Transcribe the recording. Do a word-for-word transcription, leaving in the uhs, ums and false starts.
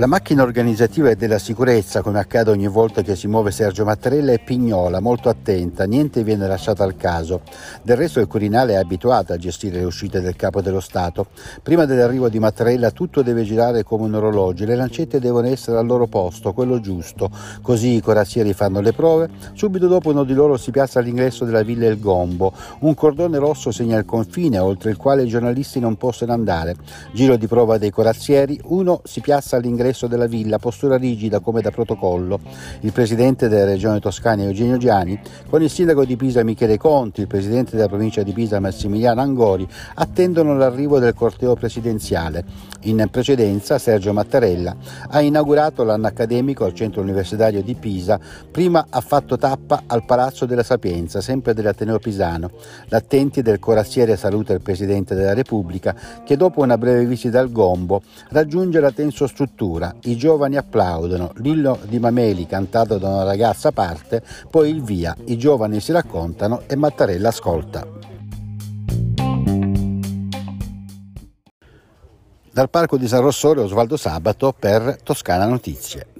La macchina organizzativa e della sicurezza, come accade ogni volta che si muove Sergio Mattarella, è pignola, molto attenta, niente viene lasciato al caso. Del resto il Quirinale è abituato a gestire le uscite del Capo dello Stato. Prima dell'arrivo di Mattarella tutto deve girare come un orologio, le lancette devono essere al loro posto, quello giusto. Così i corazzieri fanno le prove, subito dopo uno di loro si piazza all'ingresso della villa Il Gombo. Un cordone rosso segna il confine, oltre il quale i giornalisti non possono andare. Giro di prova dei corazzieri, uno si piazza all'ingresso della villa, postura rigida come da protocollo. Il presidente della regione toscana Eugenio Giani, con il sindaco di Pisa Michele Conti, il presidente della provincia di Pisa Massimiliano Angori, attendono l'arrivo del corteo presidenziale. In precedenza Sergio Mattarella ha inaugurato l'anno accademico al centro universitario di Pisa, prima ha fatto tappa al Palazzo della Sapienza, sempre dell'Ateneo Pisano. L'attenti del corazziere saluta il presidente della Repubblica che dopo una breve visita al Gombo raggiunge la tenso struttura. I giovani applaudono, l'Inno di Mameli cantato da una ragazza parte, poi il via, i giovani si raccontano e Mattarella ascolta. Dal parco di San Rossore, Osvaldo Sabato per Toscana Notizie.